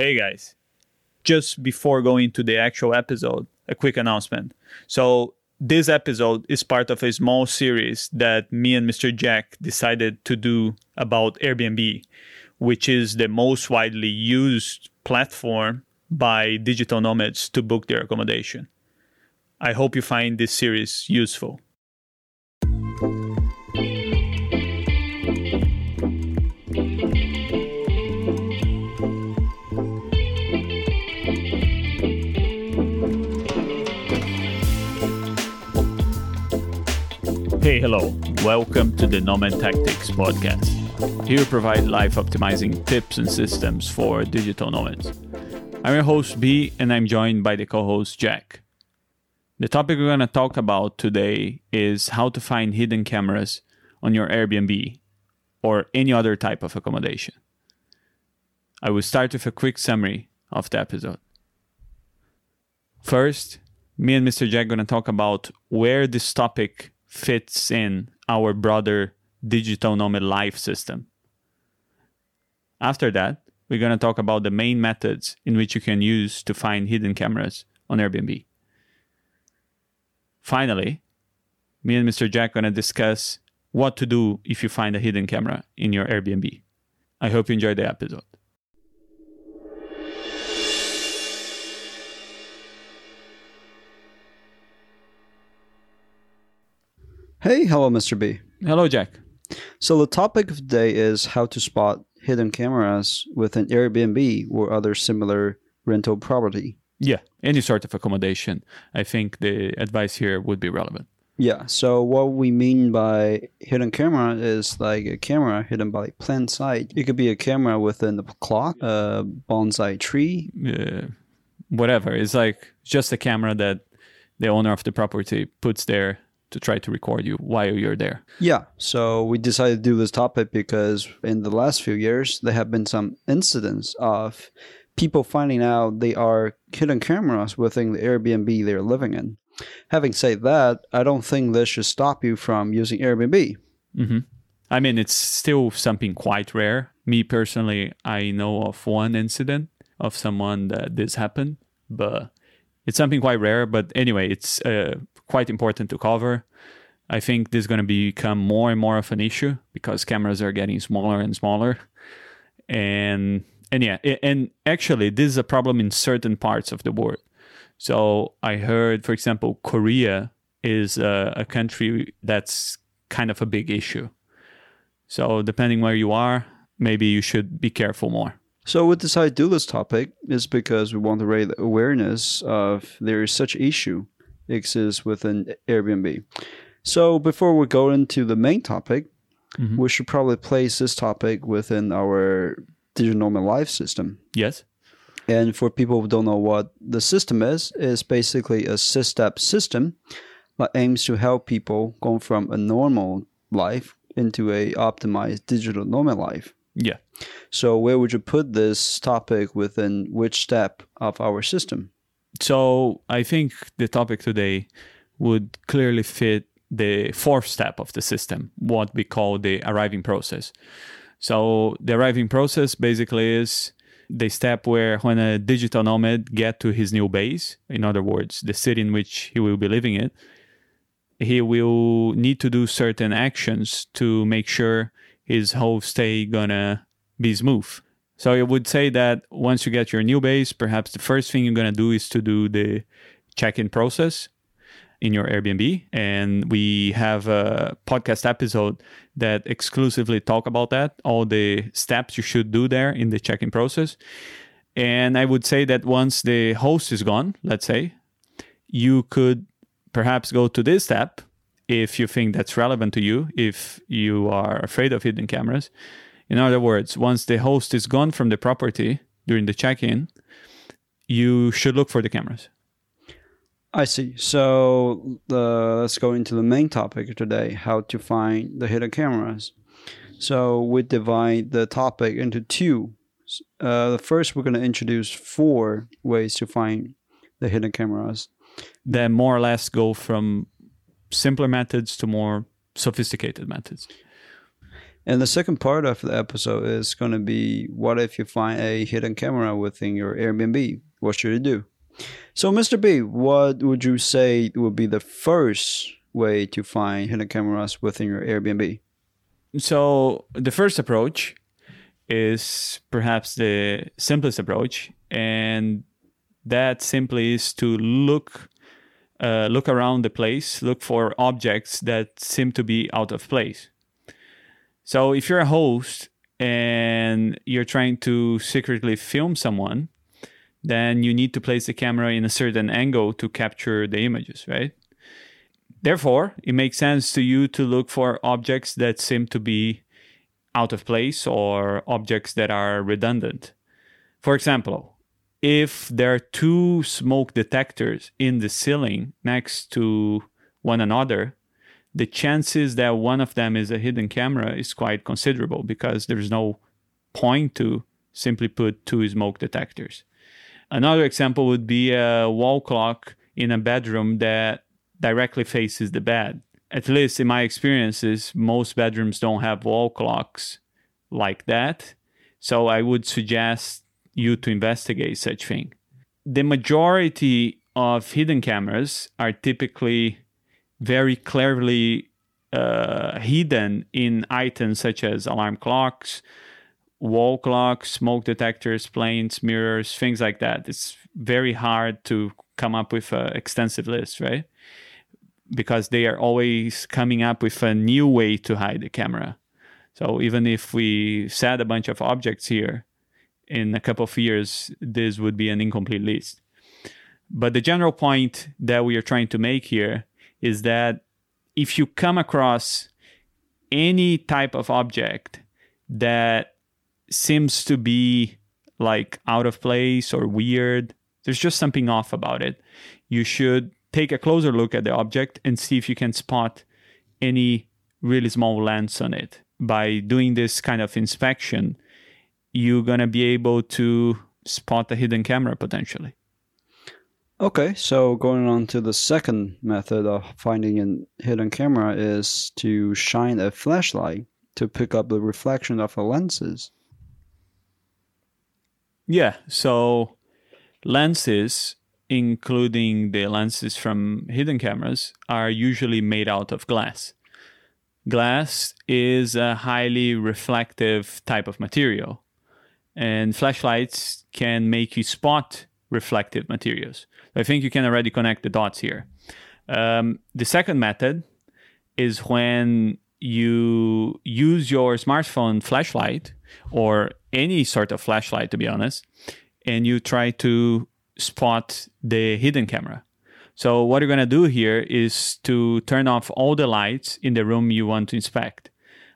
Hey guys, just before going to the actual episode, a quick announcement. So this episode is part of a small series that me and Mr. Jack decided to do about Airbnb, which is the most widely used platform by digital nomads to book their accommodation. I hope you find this series useful. Hey, hello. Welcome to the Nomad Tactics podcast. Here we provide life optimizing tips and systems for digital nomads. I'm your host, B, and I'm joined by the co-host, Jack. The topic we're going to talk about today is how to find hidden cameras on your Airbnb or any other type of accommodation. I will start with a quick summary of the episode. First, me and Mr. Jack are going to talk about where this topic fits in our broader digital nomad life system. After that, we're going to talk about the main methods in which you can use to find hidden cameras on Airbnb. Finally, me and Mr. Jack are going to discuss what to do if you find a hidden camera in your Airbnb. I hope you enjoy the episode. Hey, hello, Mr. B. Hello, Jack. So the topic of today is how to spot hidden cameras with an Airbnb or other similar rental property. Yeah, any sort of accommodation. I think the advice here would be relevant. Yeah, so what we mean by hidden camera is like a camera hidden by plain sight. It could be a camera within the clock, a bonsai tree. Whatever. It's like just a camera that the owner of the property puts there to try to record you while you're there. Yeah, so we decided to do this topic because in the last few years, there have been some incidents of people finding out they are hidden cameras within the Airbnb they're living in. Having said that, I don't think this should stop you from using Airbnb. Mm-hmm. I mean, it's still something quite rare. Me personally, I know of one incident of someone that this happened, but it's something quite rare. But anyway, it's quite important to cover. I think this is going to become more and more of an issue because cameras are getting smaller and smaller. And yeah, and actually this is a problem in certain parts of the world. So I heard, for example, Korea is a country that's kind of a big issue. So depending where you are, maybe you should be careful more. So we decided to do this topic is because we want to raise awareness of there is such issue exists within Airbnb. So before we go into the main topic, we should probably place this topic within our digital nomad life system. Yes. And for people who don't know what the system is, it's basically a six-step system that aims to help people go from a normal life into a optimized digital nomad life. Yeah. So where would you put this topic within which step of our system? So I think the topic today would clearly fit the fourth step of the system, what we call the arriving process. So the arriving process basically is the step where when a digital nomad gets to his new base, in other words, the city in which he will be living in, he will need to do certain actions to make sure his whole stay gonna be smooth. So I would say that once you get your new base, perhaps the first thing you're going to do is to do the check-in process in your Airbnb. And we have a podcast episode that exclusively talk about that, all the steps you should do there in the check-in process. And I would say that once the host is gone, let's say, you could perhaps go to this step if you think that's relevant to you, if you are afraid of hidden cameras. In other words, once the host is gone from the property during the check-in, you should look for the cameras. I see. So let's go into the main topic today, how to find the hidden cameras. So we divide the topic into two. The first, we're going to introduce four ways to find the hidden cameras. That more or less go from simpler methods to more sophisticated methods. And the second part of the episode is going to be, what if you find a hidden camera within your Airbnb? What should you do? So, Mr. B, what would you say would be the first way to find hidden cameras within your Airbnb? So, the first approach is perhaps the simplest approach, and that simply is to look around the place, look for objects that seem to be out of place. So if you're a host and you're trying to secretly film someone, then you need to place the camera in a certain angle to capture the images, right? Therefore, it makes sense to you to look for objects that seem to be out of place or objects that are redundant. For example, if there are two smoke detectors in the ceiling next to one another, the chances that one of them is a hidden camera is quite considerable, because there's no point to simply put two smoke detectors. Another example would be a wall clock in a bedroom that directly faces the bed. At least in my experiences, most bedrooms don't have wall clocks like that. So I would suggest you to investigate such thing. The majority of hidden cameras are typically very cleverly hidden in items such as alarm clocks, wall clocks, smoke detectors, planes, mirrors, things like that. It's very hard to come up with an extensive list, right? Because they are always coming up with a new way to hide the camera. So even if we set a bunch of objects here, in a couple of years, this would be an incomplete list. But the general point that we are trying to make here is that if you come across any type of object that seems to be like out of place or weird, there's just something off about it. You should take a closer look at the object and see if you can spot any really small lens on it. By doing this kind of inspection, you're going to be able to spot the hidden camera potentially. Okay, so going on to the second method of finding a hidden camera is to shine a flashlight to pick up the reflection of the lenses. Yeah, so lenses, including the lenses from hidden cameras, are usually made out of glass. Glass is a highly reflective type of material, and flashlights can make you spot reflective materials. I think you can already connect the dots here. The second method is when you use your smartphone flashlight, or any sort of flashlight, to be honest, and you try to spot the hidden camera. So what you're going to do here is to turn off all the lights in the room you want to inspect.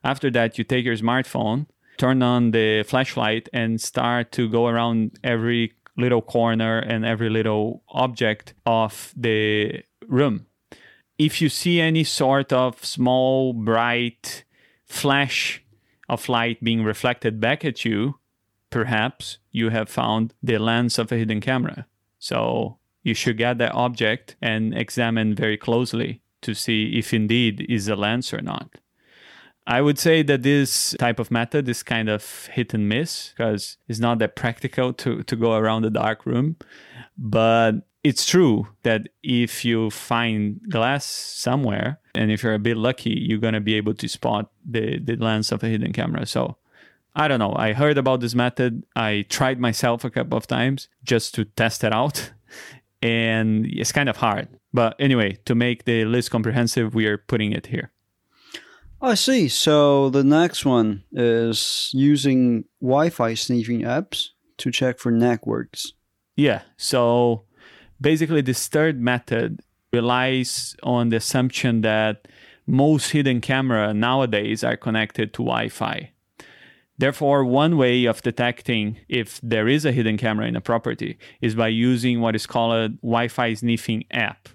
After that, you take your smartphone, turn on the flashlight, and start to go around every little corner and every little object of the room. If you see any sort of small, bright flash of light being reflected back at you, perhaps you have found the lens of a hidden camera. So you should get that object and examine very closely to see if indeed is a lens or not. I would say that this type of method is kind of hit and miss, because it's not that practical to go around a dark room. But it's true that if you find glass somewhere, and if you're a bit lucky, you're going to be able to spot the lens of a hidden camera. So I don't know. I heard about this method. I tried myself a couple of times just to test it out. And it's kind of hard. But anyway, to make the list comprehensive, we are putting it here. I see. So the next one is using Wi-Fi sniffing apps to check for networks. Yeah. So basically, this third method relies on the assumption that most hidden cameras nowadays are connected to Wi-Fi. Therefore, one way of detecting if there is a hidden camera in a property is by using what is called a Wi-Fi sniffing app.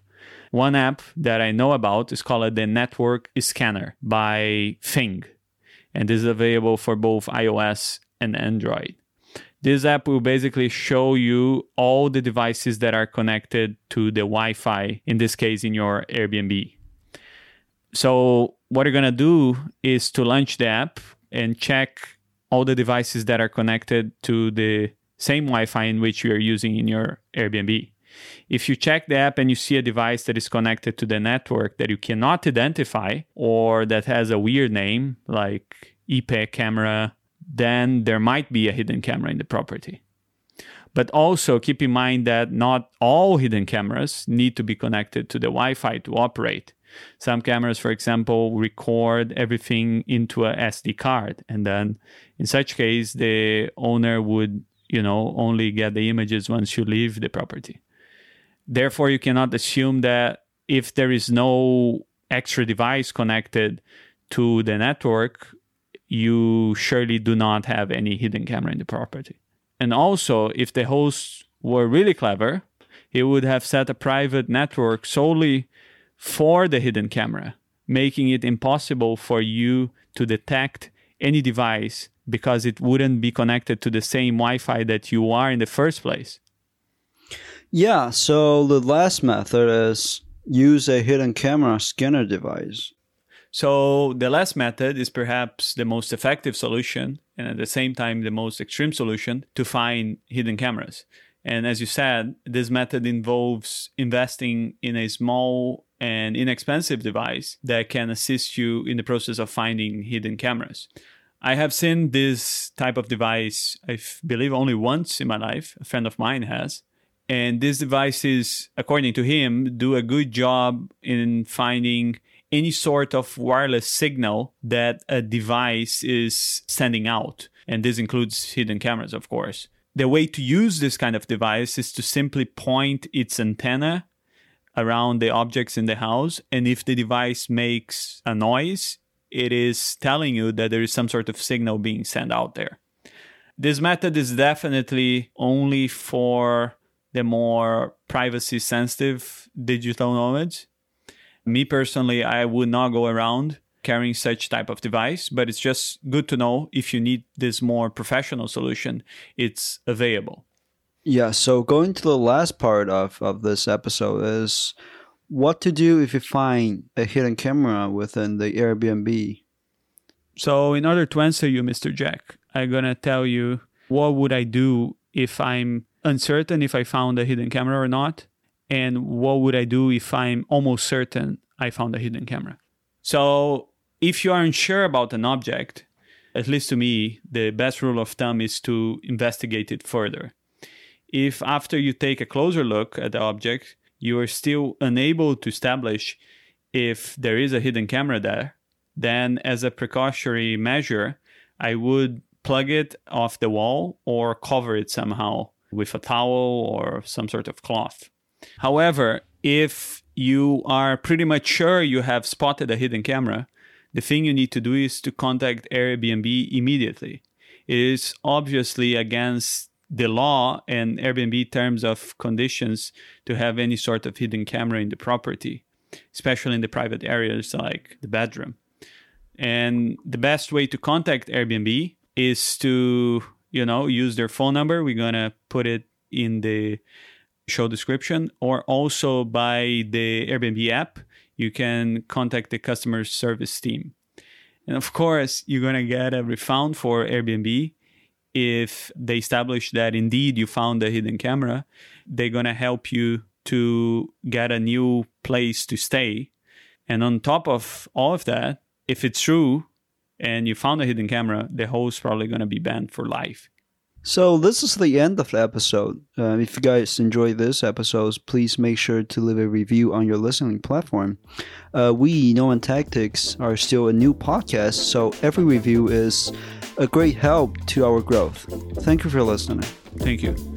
One app that I know about is called the Network Scanner by Fing, and this is available for both iOS and Android. This app will basically show you all the devices that are connected to the Wi-Fi, in this case, in your Airbnb. So what you're going to do is to launch the app, and check all the devices that are connected to the same Wi-Fi in which you are using in your Airbnb. If you check the app and you see a device that is connected to the network that you cannot identify or that has a weird name like IP camera, then there might be a hidden camera in the property. But also keep in mind that not all hidden cameras need to be connected to the Wi-Fi to operate. Some cameras, for example, record everything into a SD card. And then in such case, the owner would, only get the images once you leave the property. Therefore, you cannot assume that if there is no extra device connected to the network, you surely do not have any hidden camera in the property. And also, if the hosts were really clever, it would have set a private network solely for the hidden camera, making it impossible for you to detect any device because it wouldn't be connected to the same Wi-Fi that you are in the first place. Yeah, so the last method is use a hidden camera scanner device. So the last method is perhaps the most effective solution and at the same time the most extreme solution to find hidden cameras. And as you said, this method involves investing in a small and inexpensive device that can assist you in the process of finding hidden cameras. I have seen this type of device, I believe, only once in my life. A friend of mine has. And these devices, according to him, do a good job in finding any sort of wireless signal that a device is sending out. And this includes hidden cameras, of course. The way to use this kind of device is to simply point its antenna around the objects in the house. And if the device makes a noise, it is telling you that there is some sort of signal being sent out there. This method is definitely only for the more privacy-sensitive digital nomads. Me personally, I would not go around carrying such type of device, but it's just good to know if you need this more professional solution, it's available. Yeah, so going to the last part of this episode is what to do if you find a hidden camera within the Airbnb. So in order to answer you, Mr. Jack, I'm going to tell you what would I do if I'm uncertain if I found a hidden camera or not, and what would I do if I'm almost certain I found a hidden camera. So if you are unsure about an object, at least to me, the best rule of thumb is to investigate it further. If after you take a closer look at the object, you are still unable to establish if there is a hidden camera there, then as a precautionary measure, I would plug it off the wall or cover it somehow with a towel or some sort of cloth. However, if you are pretty much sure you have spotted a hidden camera, the thing you need to do is to contact Airbnb immediately. It is obviously against the law and Airbnb terms of conditions to have any sort of hidden camera in the property, especially in the private areas like the bedroom. And the best way to contact Airbnb is to use their phone number. We're going to put it in the show description, or also by the Airbnb app, you can contact the customer service team. And of course, you're going to get a refund for Airbnb. If they establish that indeed you found a hidden camera, they're going to help you to get a new place to stay. And on top of all of that, if it's true, and you found a hidden camera, the host probably going to be banned for life. So this is the end of the episode. If you guys enjoy this episode, please make sure to leave a review on your listening platform. We, Nomad Tactics, are still a new podcast, so every review is a great help to our growth. Thank you for listening. Thank you.